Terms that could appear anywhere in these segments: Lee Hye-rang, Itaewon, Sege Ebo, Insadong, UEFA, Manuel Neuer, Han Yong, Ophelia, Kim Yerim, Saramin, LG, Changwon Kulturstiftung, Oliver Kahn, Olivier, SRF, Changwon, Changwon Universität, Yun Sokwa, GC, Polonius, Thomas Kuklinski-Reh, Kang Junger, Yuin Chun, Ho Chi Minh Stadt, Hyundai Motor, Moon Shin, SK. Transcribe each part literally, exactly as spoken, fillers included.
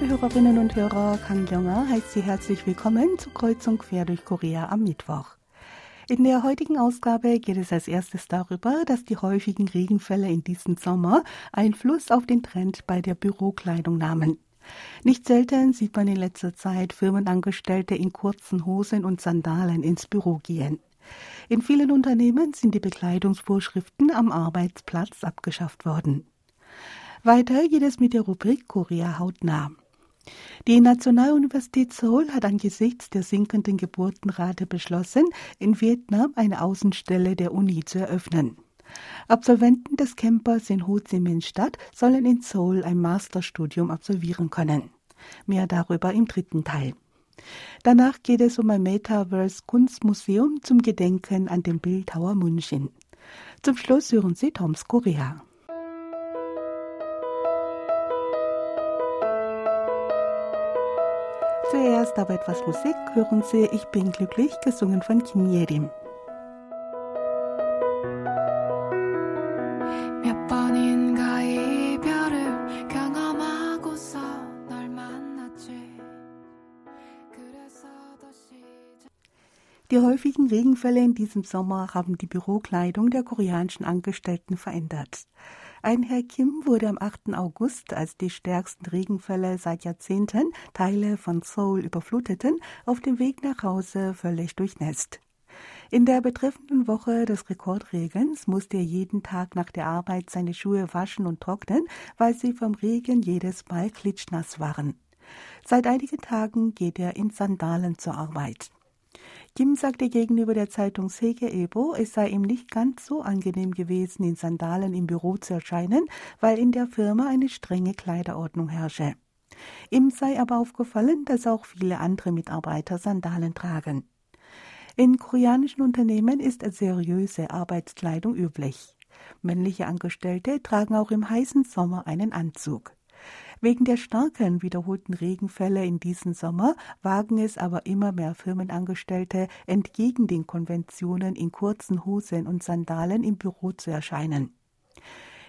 Liebe Hörerinnen und Hörer, Kang Junger heißt Sie herzlich willkommen zu Kreuz und quer durch Korea am Mittwoch. In der heutigen Ausgabe geht es als erstes darüber, dass die häufigen Regenfälle in diesem Sommer Einfluss auf den Trend bei der Bürokleidung nahmen. Nicht selten sieht man in letzter Zeit Firmenangestellte in kurzen Hosen und Sandalen ins Büro gehen. In vielen Unternehmen sind die Bekleidungsvorschriften am Arbeitsplatz abgeschafft worden. Weiter geht es mit der Rubrik Korea hautnah. Die Nationaluniversität Seoul hat angesichts der sinkenden Geburtenrate beschlossen, in Vietnam eine Außenstelle der Uni zu eröffnen. Absolventen des Campus in Ho Chi Minh Stadt sollen in Seoul ein Masterstudium absolvieren können. Mehr darüber im dritten Teil. Danach geht es um ein Metaverse-Kunstmuseum zum Gedenken an den Bildhauer Moon Shin. Zum Schluss hören Sie Toms Korea. Zuerst aber etwas Musik, hören Sie Ich bin glücklich, gesungen von Kim Yerim. Die häufigen Regenfälle in diesem Sommer haben die Bürokleidung der koreanischen Angestellten verändert. Ein Herr Kim wurde am achten August, als die stärksten Regenfälle seit Jahrzehnten Teile von Seoul überfluteten, auf dem Weg nach Hause völlig durchnässt. In der betreffenden Woche des Rekordregens musste er jeden Tag nach der Arbeit seine Schuhe waschen und trocknen, weil sie vom Regen jedes Mal klitschnass waren. Seit einigen Tagen geht er in Sandalen zur Arbeit. Kim sagte gegenüber der Zeitung Sege Ebo, es sei ihm nicht ganz so angenehm gewesen, in Sandalen im Büro zu erscheinen, weil in der Firma eine strenge Kleiderordnung herrsche. Ihm sei aber aufgefallen, dass auch viele andere Mitarbeiter Sandalen tragen. In koreanischen Unternehmen ist seriöse Arbeitskleidung üblich. Männliche Angestellte tragen auch im heißen Sommer einen Anzug. Wegen der starken wiederholten Regenfälle in diesem Sommer wagen es aber immer mehr Firmenangestellte, entgegen den Konventionen in kurzen Hosen und Sandalen im Büro zu erscheinen.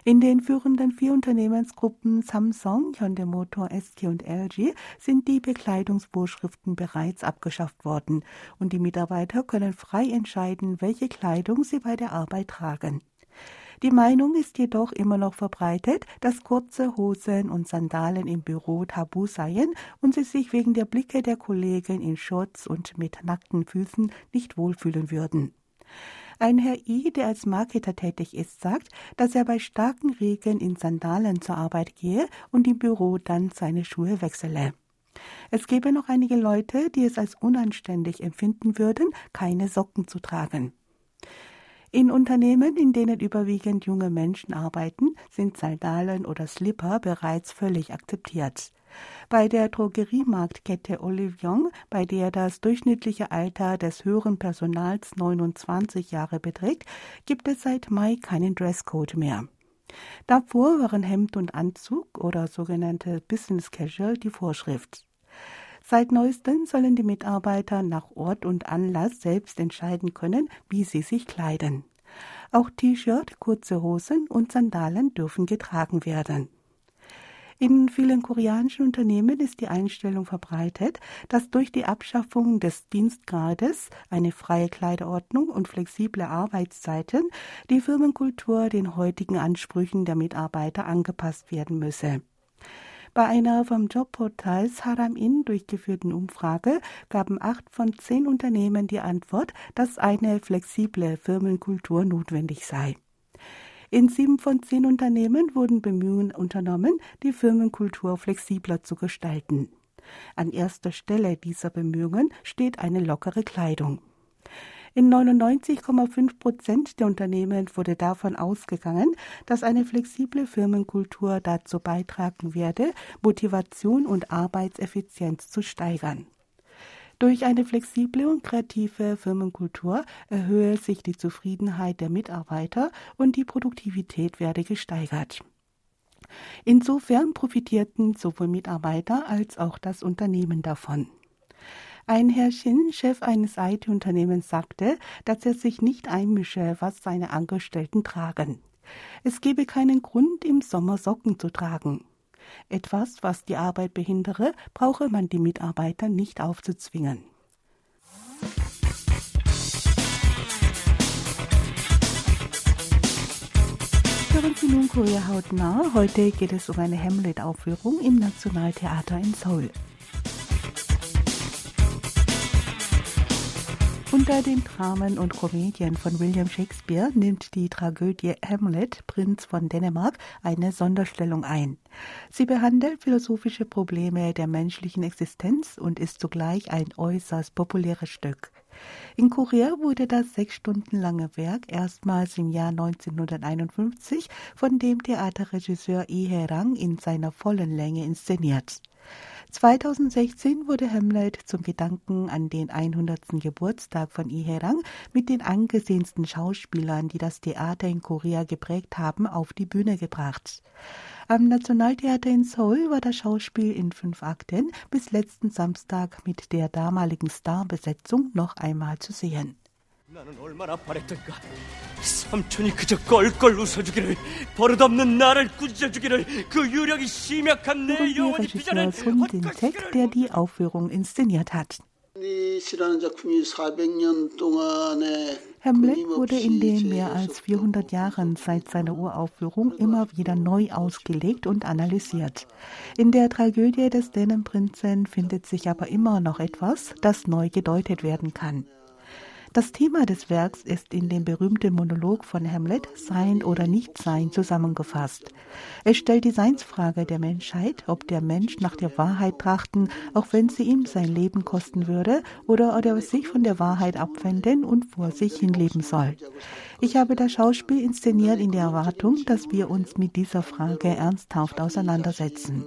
In den führenden vier Unternehmensgruppen Samsung, Hyundai Motor, S K und L G sind die Bekleidungsvorschriften bereits abgeschafft worden und die Mitarbeiter können frei entscheiden, welche Kleidung sie bei der Arbeit tragen. Die Meinung ist jedoch immer noch verbreitet, dass kurze Hosen und Sandalen im Büro tabu seien und sie sich wegen der Blicke der Kollegen in Shorts und mit nackten Füßen nicht wohlfühlen würden. Ein Herr I., der als Marketer tätig ist, sagt, dass er bei starkem Regen in Sandalen zur Arbeit gehe und im Büro dann seine Schuhe wechsele. Es gebe noch einige Leute, die es als unanständig empfinden würden, keine Socken zu tragen. In Unternehmen, in denen überwiegend junge Menschen arbeiten, sind Sandalen oder Slipper bereits völlig akzeptiert. Bei der Drogeriemarktkette Olivier, bei der das durchschnittliche Alter des höheren Personals neunundzwanzig Jahre beträgt, gibt es seit Mai keinen Dresscode mehr. Davor waren Hemd und Anzug oder sogenannte Business Casual die Vorschrift. Seit neuestem sollen die Mitarbeiter nach Ort und Anlass selbst entscheiden können, wie sie sich kleiden. Auch T-Shirt, kurze Hosen und Sandalen dürfen getragen werden. In vielen koreanischen Unternehmen ist die Einstellung verbreitet, dass durch die Abschaffung des Dienstgrades, eine freie Kleiderordnung und flexible Arbeitszeiten die Firmenkultur den heutigen Ansprüchen der Mitarbeiter angepasst werden müsse. Bei einer vom Jobportal Saramin durchgeführten Umfrage gaben acht von zehn Unternehmen die Antwort, dass eine flexible Firmenkultur notwendig sei. In sieben von zehn Unternehmen wurden Bemühungen unternommen, die Firmenkultur flexibler zu gestalten. An erster Stelle dieser Bemühungen steht eine lockere Kleidung. In neunundneunzig Komma fünf Prozent der Unternehmen wurde davon ausgegangen, dass eine flexible Firmenkultur dazu beitragen werde, Motivation und Arbeitseffizienz zu steigern. Durch eine flexible und kreative Firmenkultur erhöhe sich die Zufriedenheit der Mitarbeiter und die Produktivität werde gesteigert. Insofern profitierten sowohl Mitarbeiter als auch das Unternehmen davon. Ein Herr Shin, Chef eines I T-Unternehmens, sagte, dass er sich nicht einmische, was seine Angestellten tragen. Es gebe keinen Grund, im Sommer Socken zu tragen. Etwas, was die Arbeit behindere, brauche man die Mitarbeiter nicht aufzuzwingen. Hören Sie nun Korea hautnah. Heute geht es um eine Hamlet-Aufführung im Nationaltheater in Seoul. Unter den Dramen und Komödien von William Shakespeare nimmt die Tragödie Hamlet, Prinz von Dänemark, eine Sonderstellung ein. Sie behandelt philosophische Probleme der menschlichen Existenz und ist zugleich ein äußerst populäres Stück. In Korea wurde das sechs Stunden lange Werk erstmals im Jahr neunzehnhunderteinundfünfzig von dem Theaterregisseur Lee Hye-rang in seiner vollen Länge inszeniert. zweitausendsechzehn wurde Hamlet zum Gedanken an den hundertsten Geburtstag von Lee Hye-rang mit den angesehensten Schauspielern, die das Theater in Korea geprägt haben, auf die Bühne gebracht. Am Nationaltheater in Seoul war das Schauspiel in fünf Akten bis letzten Samstag mit der damaligen Starbesetzung noch einmal zu sehen. 삼촌이 그저 껄껄 웃어주기를 버릇없는 나를 꾸짖어주기를 그 유령이 심약한 내 영혼이 빚어낸 헛것이기를 der die Aufführung inszeniert hat. Hamlet wurde in den mehr als vierhundert Jahren seit seiner Uraufführung immer wieder neu ausgelegt und analysiert. In der Tragödie des Dänenprinzen findet sich aber immer noch etwas, das neu gedeutet werden kann. Das Thema des Werks ist in dem berühmten Monolog von Hamlet Sein oder Nichtsein zusammengefasst. Es stellt die Seinsfrage der Menschheit, ob der Mensch nach der Wahrheit trachten, auch wenn sie ihm sein Leben kosten würde, oder ob er sich von der Wahrheit abwenden und vor sich hinleben soll. Ich habe das Schauspiel inszeniert in der Erwartung, dass wir uns mit dieser Frage ernsthaft auseinandersetzen.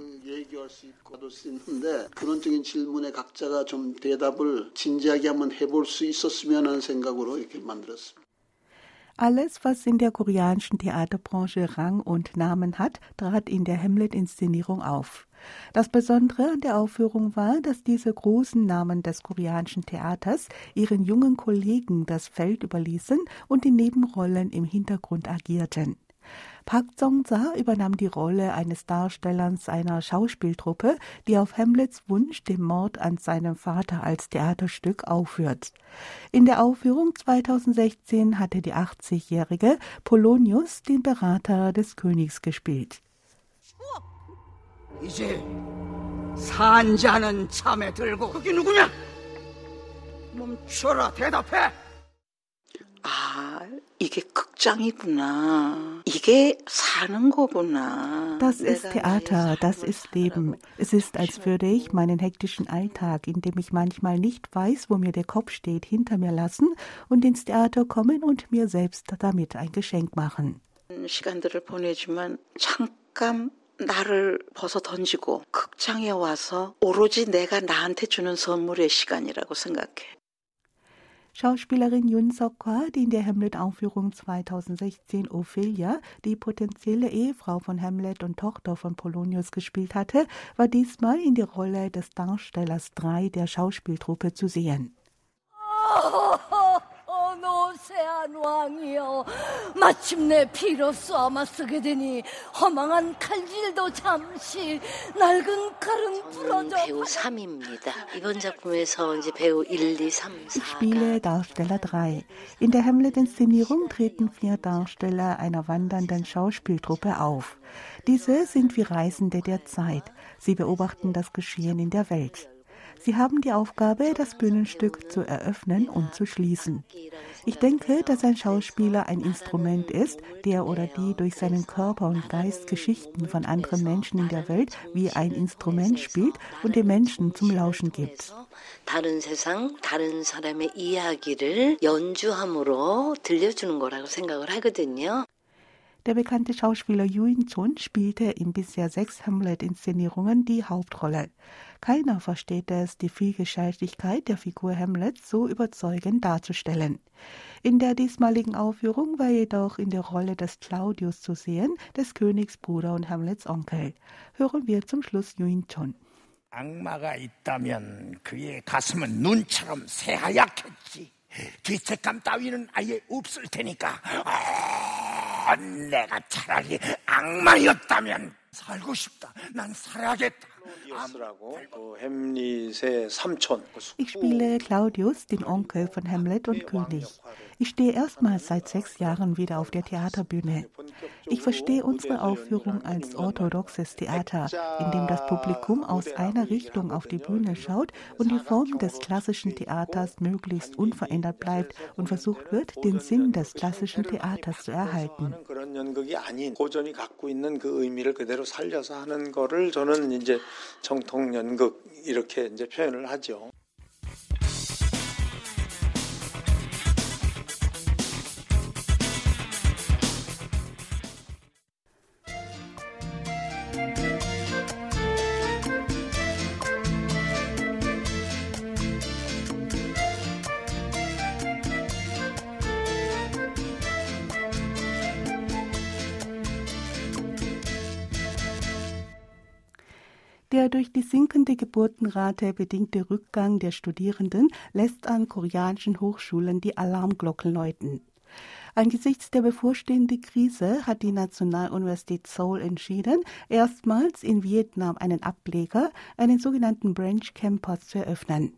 Alles, was in der koreanischen Theaterbranche Rang und Namen hat, trat in der Hamlet-Inszenierung auf. Das Besondere an der Aufführung war, dass diese großen Namen des koreanischen Theaters ihren jungen Kollegen das Feld überließen und die Nebenrollen im Hintergrund agierten. Park Jeong-sa übernahm die Rolle eines Darstellers einer Schauspieltruppe, die auf Hamlets Wunsch den Mord an seinem Vater als Theaterstück aufführt. In der Aufführung zweitausendsechzehn hatte die achtzigjährige Polonius den Berater des Königs gespielt. 이제 산자는 참에 들고 그게 누구냐? 멈춰라 대답해. 아, 이게 극장이구나. 이게 사는 거구나. Das ist Theater, das ist Leben. Es ist, als würde ich meinen hektischen Alltag, in dem ich manchmal nicht weiß, wo mir der Kopf steht, hinter mir lassen und ins Theater kommen und mir selbst damit ein Geschenk machen. 시간들을 보내지만 잠깐 나를 벗어 던지고 극장에 와서 오로지 내가 나한테 주는 선물의 시간이라고 생각해. Schauspielerin Yun Sokwa, die in der Hamlet-Aufführung zweitausendsechzehn Ophelia, die potenzielle Ehefrau von Hamlet und Tochter von Polonius gespielt hatte, war diesmal in der Rolle des Darstellers drei der Schauspieltruppe zu sehen. Oh, oh, oh, no, sean 왕이여. 마침내 피로써 맞서게 되니 허망한 칼질도 잠시 낡은 칼은 부러져. 배우 삼입니다. 이번 작품에서 이제 배우 eins, zwei, drei, vier. Ich spiele Darsteller drei. In der Hamlet-Inszenierung treten vier Darsteller einer wandernden Schauspieltruppe auf. Diese sind wie Reisende der Zeit. Sie beobachten das Geschehen in der Welt. Sie haben die Aufgabe, das Bühnenstück zu eröffnen und zu schließen. Ich denke, dass ein Schauspieler ein Instrument ist, der oder die durch seinen Körper und Geist Geschichten von anderen Menschen in der Welt wie ein Instrument spielt und den Menschen zum Lauschen gibt. 다른 세상, 다른 사람의 이야기를 연주함으로 들려주는 거라고 생각을 하거든요. Der bekannte Schauspieler Yuin Chun spielte in bisher sechs Hamlet-Inszenierungen die Hauptrolle. Keiner versteht es, die Vielgestaltigkeit der Figur Hamlet so überzeugend darzustellen. In der diesmaligen Aufführung war jedoch in der Rolle des Claudius zu sehen, des Königsbruder und Hamlets Onkel. Hören wir zum Schluss Yuin Chun. 악마가 있다면 그의 가슴은 눈처럼 새하얗겠지. 죄책감 따위는 아예 없을 테니까. 내가 차라리 악마였다면 살고 싶다. 난 살아야겠다. Ich spiele Claudius, den Onkel von Hamlet und König. Ich stehe erstmals seit sechs Jahren wieder auf der Theaterbühne. Ich verstehe unsere Aufführung als orthodoxes Theater, in dem das Publikum aus einer Richtung auf die Bühne schaut und die Form des klassischen Theaters möglichst unverändert bleibt und versucht wird, den Sinn des klassischen Theaters zu erhalten. 정통연극 이렇게 이제 표현을 하죠. Der durch die sinkende Geburtenrate bedingte Rückgang der Studierenden lässt an koreanischen Hochschulen die Alarmglocken läuten. Angesichts der bevorstehenden Krise hat die Nationaluniversität Seoul entschieden, erstmals in Vietnam einen Ableger, einen sogenannten Branch Campus, zu eröffnen.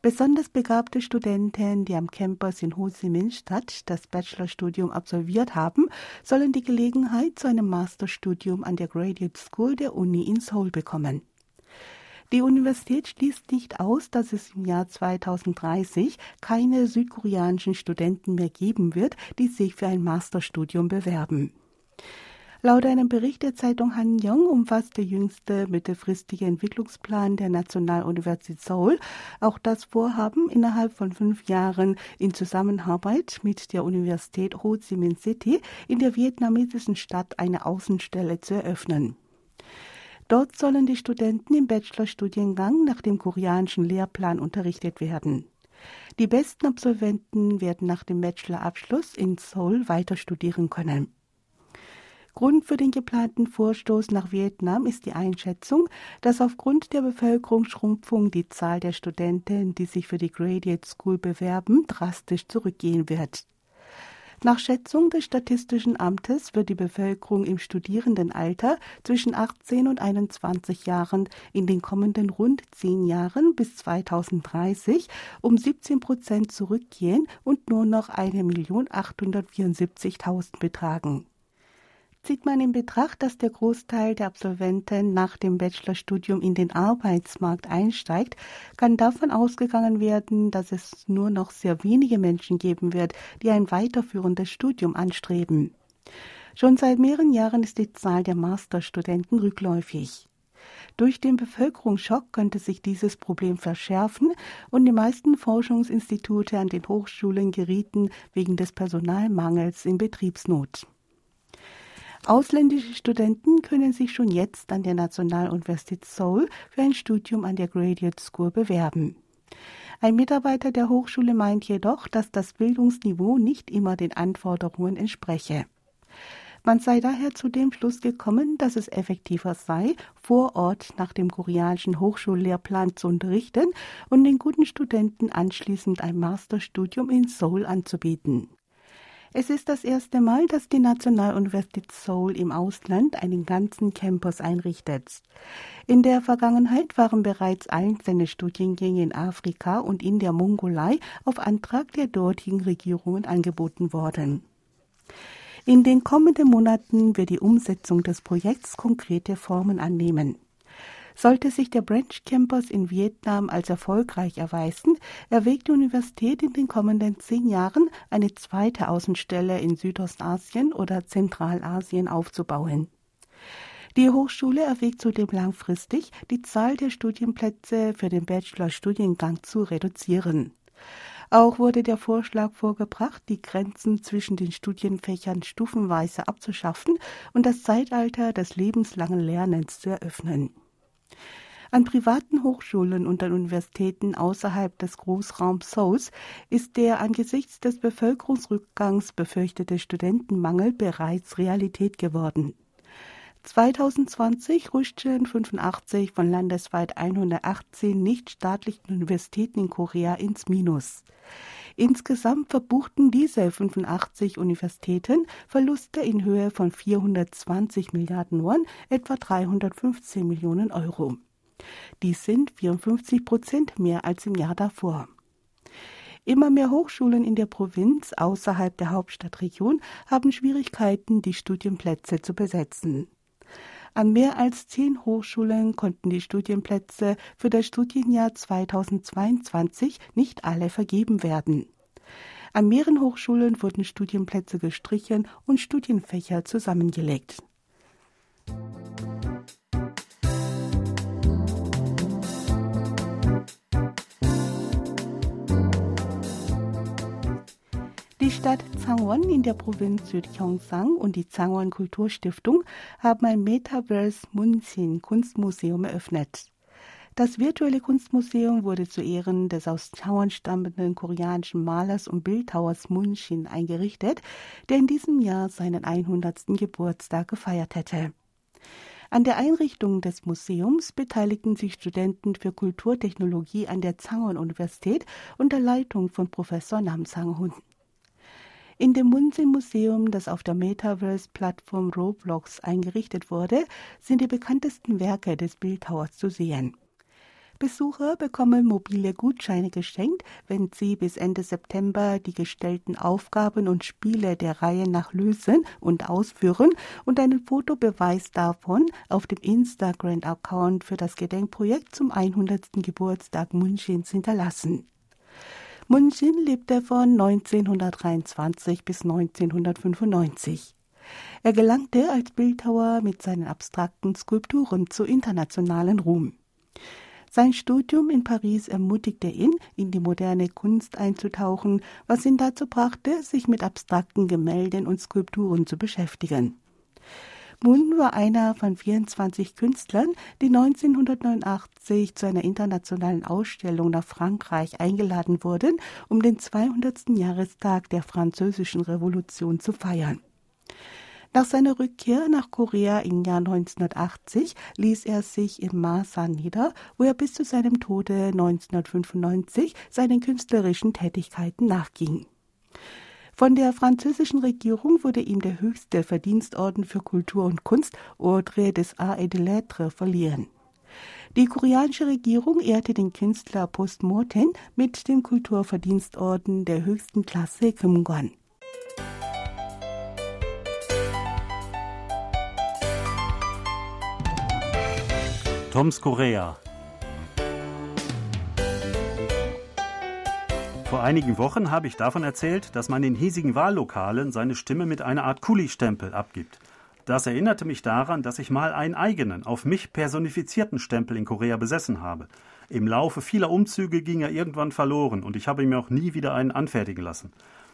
Besonders begabte Studenten, die am Campus in Ho Chi Minh Stadt das Bachelorstudium absolviert haben, sollen die Gelegenheit zu einem Masterstudium an der Graduate School der Uni in Seoul bekommen. Die Universität schließt nicht aus, dass es im Jahr zweitausenddreißig keine südkoreanischen Studenten mehr geben wird, die sich für ein Masterstudium bewerben. Laut einem Bericht der Zeitung Han Yong umfasst der jüngste mittelfristige Entwicklungsplan der Nationaluniversität Seoul auch das Vorhaben, innerhalb von fünf Jahren in Zusammenarbeit mit der Universität Ho Chi Minh City in der vietnamesischen Stadt eine Außenstelle zu eröffnen. Dort sollen die Studenten im Bachelorstudiengang nach dem koreanischen Lehrplan unterrichtet werden. Die besten Absolventen werden nach dem Bachelorabschluss in Seoul weiter studieren können. Grund für den geplanten Vorstoß nach Vietnam ist die Einschätzung, dass aufgrund der Bevölkerungsschrumpfung die Zahl der Studenten, die sich für die Graduate School bewerben, drastisch zurückgehen wird. Nach Schätzung des Statistischen Amtes wird die Bevölkerung im Studierendenalter zwischen achtzehn und einundzwanzig Jahren in den kommenden rund zehn Jahren bis zweitausenddreißig um siebzehn Prozent zurückgehen und nur noch eine Million achthundertvierundsiebzigtausend betragen. Zieht man in Betracht, dass der Großteil der Absolventen nach dem Bachelorstudium in den Arbeitsmarkt einsteigt, kann davon ausgegangen werden, dass es nur noch sehr wenige Menschen geben wird, die ein weiterführendes Studium anstreben. Schon seit mehreren Jahren ist die Zahl der Masterstudenten rückläufig. Durch den Bevölkerungsschock könnte sich dieses Problem verschärfen und die meisten Forschungsinstitute an den Hochschulen gerieten wegen des Personalmangels in Betriebsnot. Ausländische Studenten können sich schon jetzt an der Nationaluniversität Seoul für ein Studium an der Graduate School bewerben. Ein Mitarbeiter der Hochschule meint jedoch, dass das Bildungsniveau nicht immer den Anforderungen entspreche. Man sei daher zu dem Schluss gekommen, dass es effektiver sei, vor Ort nach dem koreanischen Hochschullehrplan zu unterrichten und den guten Studenten anschließend ein Masterstudium in Seoul anzubieten. Es ist das erste Mal, dass die Nationaluniversität Seoul im Ausland einen ganzen Campus einrichtet. In der Vergangenheit waren bereits einzelne Studiengänge in Afrika und in der Mongolei auf Antrag der dortigen Regierungen angeboten worden. In den kommenden Monaten wird die Umsetzung des Projekts konkrete Formen annehmen. Sollte sich der Branch Campus in Vietnam als erfolgreich erweisen, erwägt die Universität in den kommenden zehn Jahren, eine zweite Außenstelle in Südostasien oder Zentralasien aufzubauen. Die Hochschule erwägt zudem langfristig, die Zahl der Studienplätze für den Bachelorstudiengang zu reduzieren. Auch wurde der Vorschlag vorgebracht, die Grenzen zwischen den Studienfächern stufenweise abzuschaffen und das Zeitalter des lebenslangen Lernens zu eröffnen. An privaten Hochschulen und an Universitäten außerhalb des Großraums Seouls ist der angesichts des Bevölkerungsrückgangs befürchtete Studentenmangel bereits Realität geworden. zweitausendzwanzig rutschten fünfundachtzig von landesweit hundertachtzehn nichtstaatlichen Universitäten in Korea ins Minus. Insgesamt verbuchten diese fünfundachtzig Universitäten Verluste in Höhe von vierhundertzwanzig Milliarden Won, etwa dreihundertfünfzehn Millionen Euro. Dies sind vierundfünfzig Prozent mehr als im Jahr davor. Immer mehr Hochschulen in der Provinz außerhalb der Hauptstadtregion haben Schwierigkeiten, die Studienplätze zu besetzen. An mehr als zehn Hochschulen konnten die Studienplätze für das Studienjahr zweitausendzweiundzwanzig nicht alle vergeben werden. An mehreren Hochschulen wurden Studienplätze gestrichen und Studienfächer zusammengelegt. Die Stadt Changwon in der Provinz Süd-Gyeongsang und die Changwon Kulturstiftung haben ein Metaverse Moon Shin Kunstmuseum eröffnet. Das virtuelle Kunstmuseum wurde zu Ehren des aus Changwon stammenden koreanischen Malers und Bildhauers Moon Shin eingerichtet, der in diesem Jahr seinen hundertsten Geburtstag gefeiert hätte. An der Einrichtung des Museums beteiligten sich Studenten für Kulturtechnologie an der Changwon Universität unter Leitung von Professor Nam Sang-hun. In dem Moon Shin Museum, das auf der Metaverse-Plattform Roblox eingerichtet wurde, sind die bekanntesten Werke des Bildhauers zu sehen. Besucher bekommen mobile Gutscheine geschenkt, wenn sie bis Ende September die gestellten Aufgaben und Spiele der Reihe nach lösen und ausführen und einen Fotobeweis davon auf dem Instagram-Account für das Gedenkprojekt zum hundertsten Geburtstag Moon Shins hinterlassen. Moon Shin lebte von neunzehnhundertdreiundzwanzig bis neunzehnhundertfünfundneunzig. Er gelangte als Bildhauer mit seinen abstrakten Skulpturen zu internationalen Ruhm. Sein Studium in Paris ermutigte ihn, in die moderne Kunst einzutauchen, was ihn dazu brachte, sich mit abstrakten Gemälden und Skulpturen zu beschäftigen. Moon war einer von vierundzwanzig Künstlern, die neunzehnhundertneunundachtzig zu einer internationalen Ausstellung nach Frankreich eingeladen wurden, um den zweihundertsten Jahrestag der Französischen Revolution zu feiern. Nach seiner Rückkehr nach Korea im Jahr neunzehnhundertachtzig ließ er sich in Masan nieder, wo er bis zu seinem Tode neunzehnhundertfünfundneunzig seinen künstlerischen Tätigkeiten nachging. Von der französischen Regierung wurde ihm der höchste Verdienstorden für Kultur und Kunst, Ordre des Arts et des Lettres, verliehen. Die koreanische Regierung ehrte den Künstler postmortem mit dem Kulturverdienstorden der höchsten Klasse Kimgun. Toms Korea. Vor einigen Wochen habe ich davon erzählt, dass man in hiesigen Wahllokalen seine Stimme mit einer Art Kuli-Stempel abgibt. Das erinnerte mich daran, dass ich mal einen eigenen, auf mich personifizierten Stempel in Korea besessen habe. Im Laufe vieler Umzüge ging er irgendwann verloren und ich habe mir auch nie wieder einen anfertigen lassen.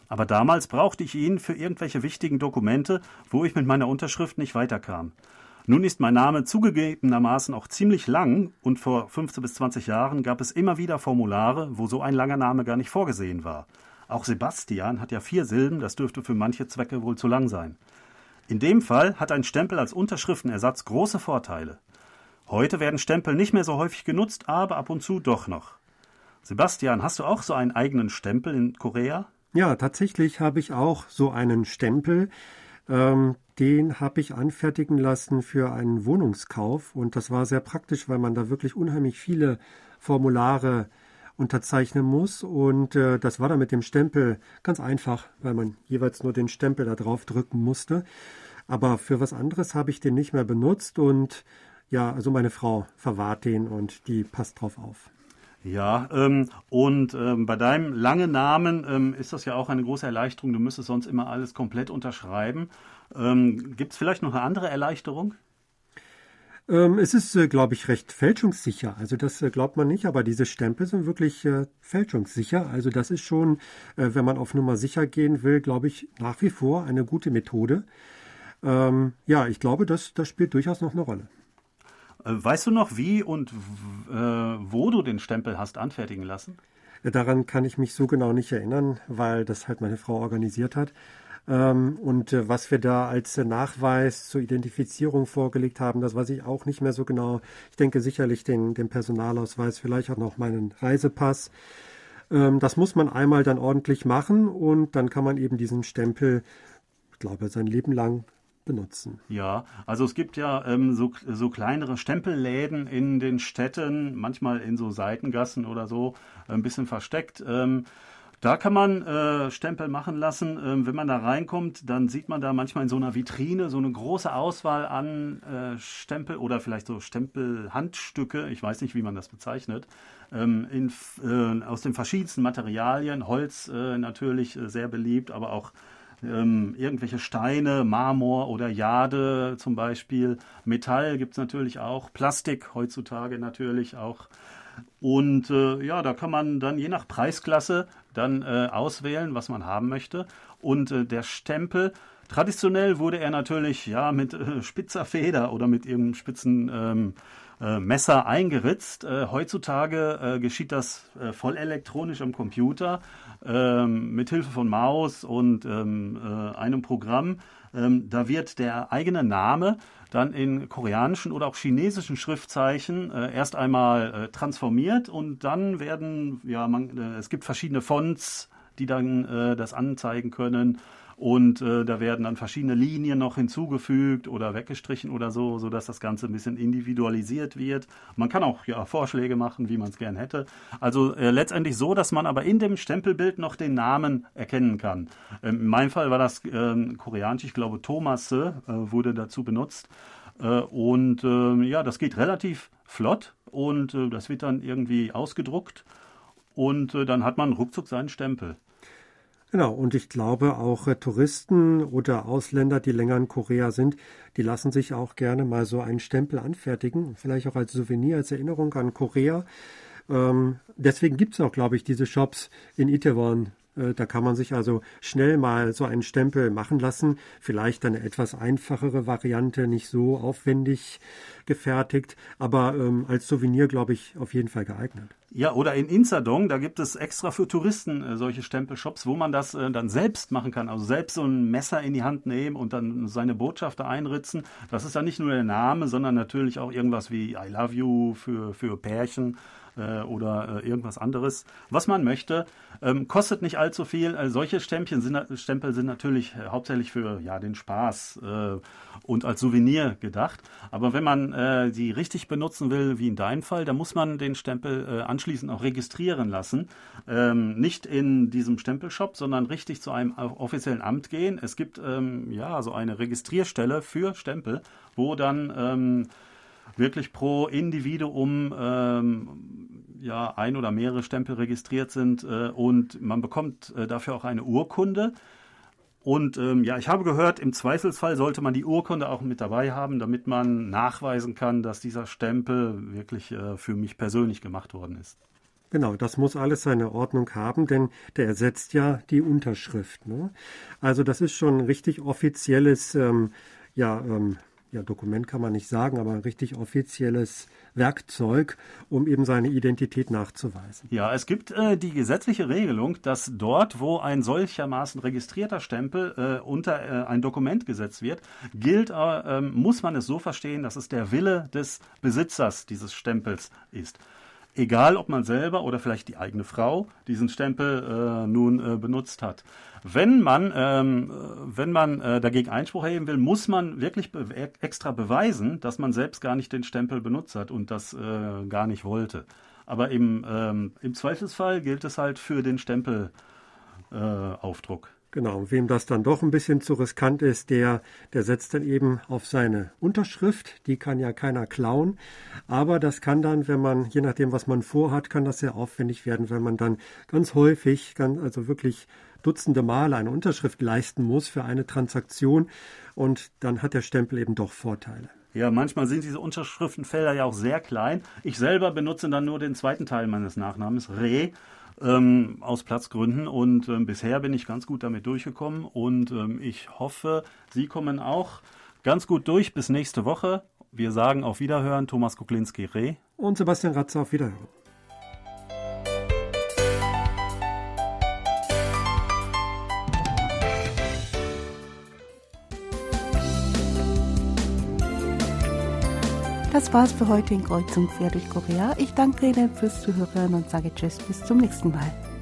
Aber damals brauchte ich ihn für irgendwelche wichtigen Dokumente, wo ich mit meiner Unterschrift nicht weiterkam. Nun ist mein Name zugegebenermaßen auch ziemlich lang und vor fünfzehn bis zwanzig Jahren gab es immer wieder Formulare, wo so ein langer Name gar nicht vorgesehen war. Auch Sebastian hat ja vier Silben, das dürfte für manche Zwecke wohl zu lang sein. In dem Fall hat ein Stempel als Unterschriftenersatz große Vorteile. Heute werden Stempel nicht mehr so häufig genutzt, aber ab und zu doch noch. Sebastian, hast du auch so einen eigenen Stempel in Korea? Ja, tatsächlich habe ich auch so einen Stempel. Ähm, den habe ich anfertigen lassen für einen Wohnungskauf und das war sehr praktisch, weil man da wirklich unheimlich viele Formulare unterzeichnen muss und äh, das war dann mit dem Stempel ganz einfach, weil man jeweils nur den Stempel da drauf drücken musste, aber für was anderes habe ich den nicht mehr benutzt und ja, also meine Frau verwahrt den und die passt drauf auf. Ja, ähm, und ähm, bei deinem langen Namen ähm, ist das ja auch eine große Erleichterung. Du müsstest sonst immer alles komplett unterschreiben. Ähm, Gibt es vielleicht noch eine andere Erleichterung? Ähm, es ist, äh, glaube ich, recht fälschungssicher. Also das äh, glaubt man nicht, aber diese Stempel sind wirklich äh, fälschungssicher. Also das ist schon, äh, wenn man auf Nummer sicher gehen will, glaube ich, nach wie vor eine gute Methode. Ähm, ja, ich glaube, das, das spielt durchaus noch eine Rolle. Weißt du noch, wie und äh, wo du den Stempel hast anfertigen lassen? Daran kann ich mich so genau nicht erinnern, weil das halt meine Frau organisiert hat. ähm, und äh, was wir da als äh, Nachweis zur Identifizierung vorgelegt haben, das weiß ich auch nicht mehr so genau. Ich denke sicherlich den, den Personalausweis, vielleicht auch noch meinen Reisepass. Ähm, das muss man einmal dann ordentlich machen und dann kann man eben diesen Stempel, ich glaube, sein Leben lang benutzen. Ja, also es gibt ja ähm, so, so kleinere Stempelläden in den Städten, manchmal in so Seitengassen oder so, ein bisschen versteckt. Ähm, da kann man äh, Stempel machen lassen. Ähm, wenn man da reinkommt, dann sieht man da manchmal in so einer Vitrine so eine große Auswahl an äh, Stempel oder vielleicht so Stempelhandstücke, ich weiß nicht, wie man das bezeichnet, ähm, in, äh, aus den verschiedensten Materialien. Holz äh, natürlich äh, sehr beliebt, aber auch Ähm, irgendwelche Steine, Marmor oder Jade zum Beispiel. Metall gibt es natürlich auch, Plastik heutzutage natürlich auch. Und äh, ja, da kann man dann je nach Preisklasse dann äh, auswählen, was man haben möchte. Und äh, der Stempel, traditionell wurde er natürlich ja mit äh, spitzer Feder oder mit irgendeinem spitzen ähm, äh, Messer eingeritzt. Äh, heutzutage äh, geschieht das äh, voll elektronisch am Computer äh, mit Hilfe von Maus und ähm, äh, einem Programm. Äh, da wird der eigene Name dann in koreanischen oder auch chinesischen Schriftzeichen äh, erst einmal äh, transformiert und dann werden, ja, man, äh, es gibt verschiedene Fonts, die dann äh, das anzeigen können. Und äh, da werden dann verschiedene Linien noch hinzugefügt oder weggestrichen oder so, sodass das Ganze ein bisschen individualisiert wird. Man kann auch ja, Vorschläge machen, wie man es gern hätte. Also äh, letztendlich so, dass man aber in dem Stempelbild noch den Namen erkennen kann. Ähm, in meinem Fall war das ähm, koreanisch, ich glaube Thomas äh, wurde dazu benutzt. Äh, und äh, ja, das geht relativ flott und äh, das wird dann irgendwie ausgedruckt. Und äh, dann hat man ruckzuck seinen Stempel. Genau, und ich glaube auch äh, Touristen oder Ausländer, die länger in Korea sind, die lassen sich auch gerne mal so einen Stempel anfertigen, vielleicht auch als Souvenir, als Erinnerung an Korea. Ähm, deswegen gibt es auch, glaube ich, diese Shops in Itaewon. Äh, da kann man sich also schnell mal so einen Stempel machen lassen, vielleicht eine etwas einfachere Variante, nicht so aufwendig gefertigt, aber ähm, als Souvenir, glaube ich, auf jeden Fall geeignet. Ja, oder in Insadong, da gibt es extra für Touristen äh, solche Stempelshops, wo man das äh, dann selbst machen kann. Also selbst so ein Messer in die Hand nehmen und dann seine Botschaft da einritzen. Das ist dann nicht nur der Name, sondern natürlich auch irgendwas wie I love you für, für Pärchen äh, oder äh, irgendwas anderes, was man möchte. Ähm, kostet nicht allzu viel. Äh, solche Stempchen sind, Stempel sind natürlich äh, hauptsächlich für ja, den Spaß äh, und als Souvenir gedacht. Aber wenn man äh, die richtig benutzen will, wie in deinem Fall, dann muss man den Stempel äh, anschauen. Schließend auch registrieren lassen. Ähm, nicht in diesem Stempelshop, sondern richtig zu einem offiziellen Amt gehen. Es gibt ähm, ja so eine Registrierstelle für Stempel, wo dann ähm, wirklich pro Individuum ähm, ja, ein oder mehrere Stempel registriert sind äh, und man bekommt äh, dafür auch eine Urkunde. Und ähm, ja, ich habe gehört, im Zweifelsfall sollte man die Urkunde auch mit dabei haben, damit man nachweisen kann, dass dieser Stempel wirklich äh, für mich persönlich gemacht worden ist. Genau, das muss alles seine Ordnung haben, denn der ersetzt ja die Unterschrift. Ne? Also das ist schon ein richtig offizielles, ähm, ja, ähm, ja, Dokument kann man nicht sagen, aber ein richtig offizielles Werkzeug, um eben seine Identität nachzuweisen. Ja, es gibt äh, die gesetzliche Regelung, dass dort, wo ein solchermaßen registrierter Stempel äh, unter äh, ein Dokument gesetzt wird, gilt, äh, äh, muss man es so verstehen, dass es der Wille des Besitzers dieses Stempels ist. Egal, ob man selber oder vielleicht die eigene Frau diesen Stempel äh, nun äh, benutzt hat. Wenn man, ähm, wenn man äh, dagegen Einspruch erheben will, muss man wirklich be- extra beweisen, dass man selbst gar nicht den Stempel benutzt hat und das äh, gar nicht wollte. Aber im, ähm, im Zweifelsfall gilt es halt für den Stempelaufdruck. Äh, Genau, wem das dann doch ein bisschen zu riskant ist, der, der setzt dann eben auf seine Unterschrift. Die kann ja keiner klauen. Aber das kann dann, wenn man, je nachdem, was man vorhat, kann das sehr aufwendig werden, wenn man dann ganz häufig, ganz, also wirklich dutzende Male eine Unterschrift leisten muss für eine Transaktion. Und dann hat der Stempel eben doch Vorteile. Ja, manchmal sind diese Unterschriftenfelder ja auch sehr klein. Ich selber benutze dann nur den zweiten Teil meines Nachnamens, Reh. Ähm, aus Platzgründen und ähm, bisher bin ich ganz gut damit durchgekommen und ähm, ich hoffe, Sie kommen auch ganz gut durch bis nächste Woche. Wir sagen auf Wiederhören, Thomas Kuklinski-Reh und Sebastian Ratzer, auf Wiederhören. Das war's für heute in Kreuz und quer durch Korea. Ich danke Ihnen fürs Zuhören und sage Tschüss, bis zum nächsten Mal.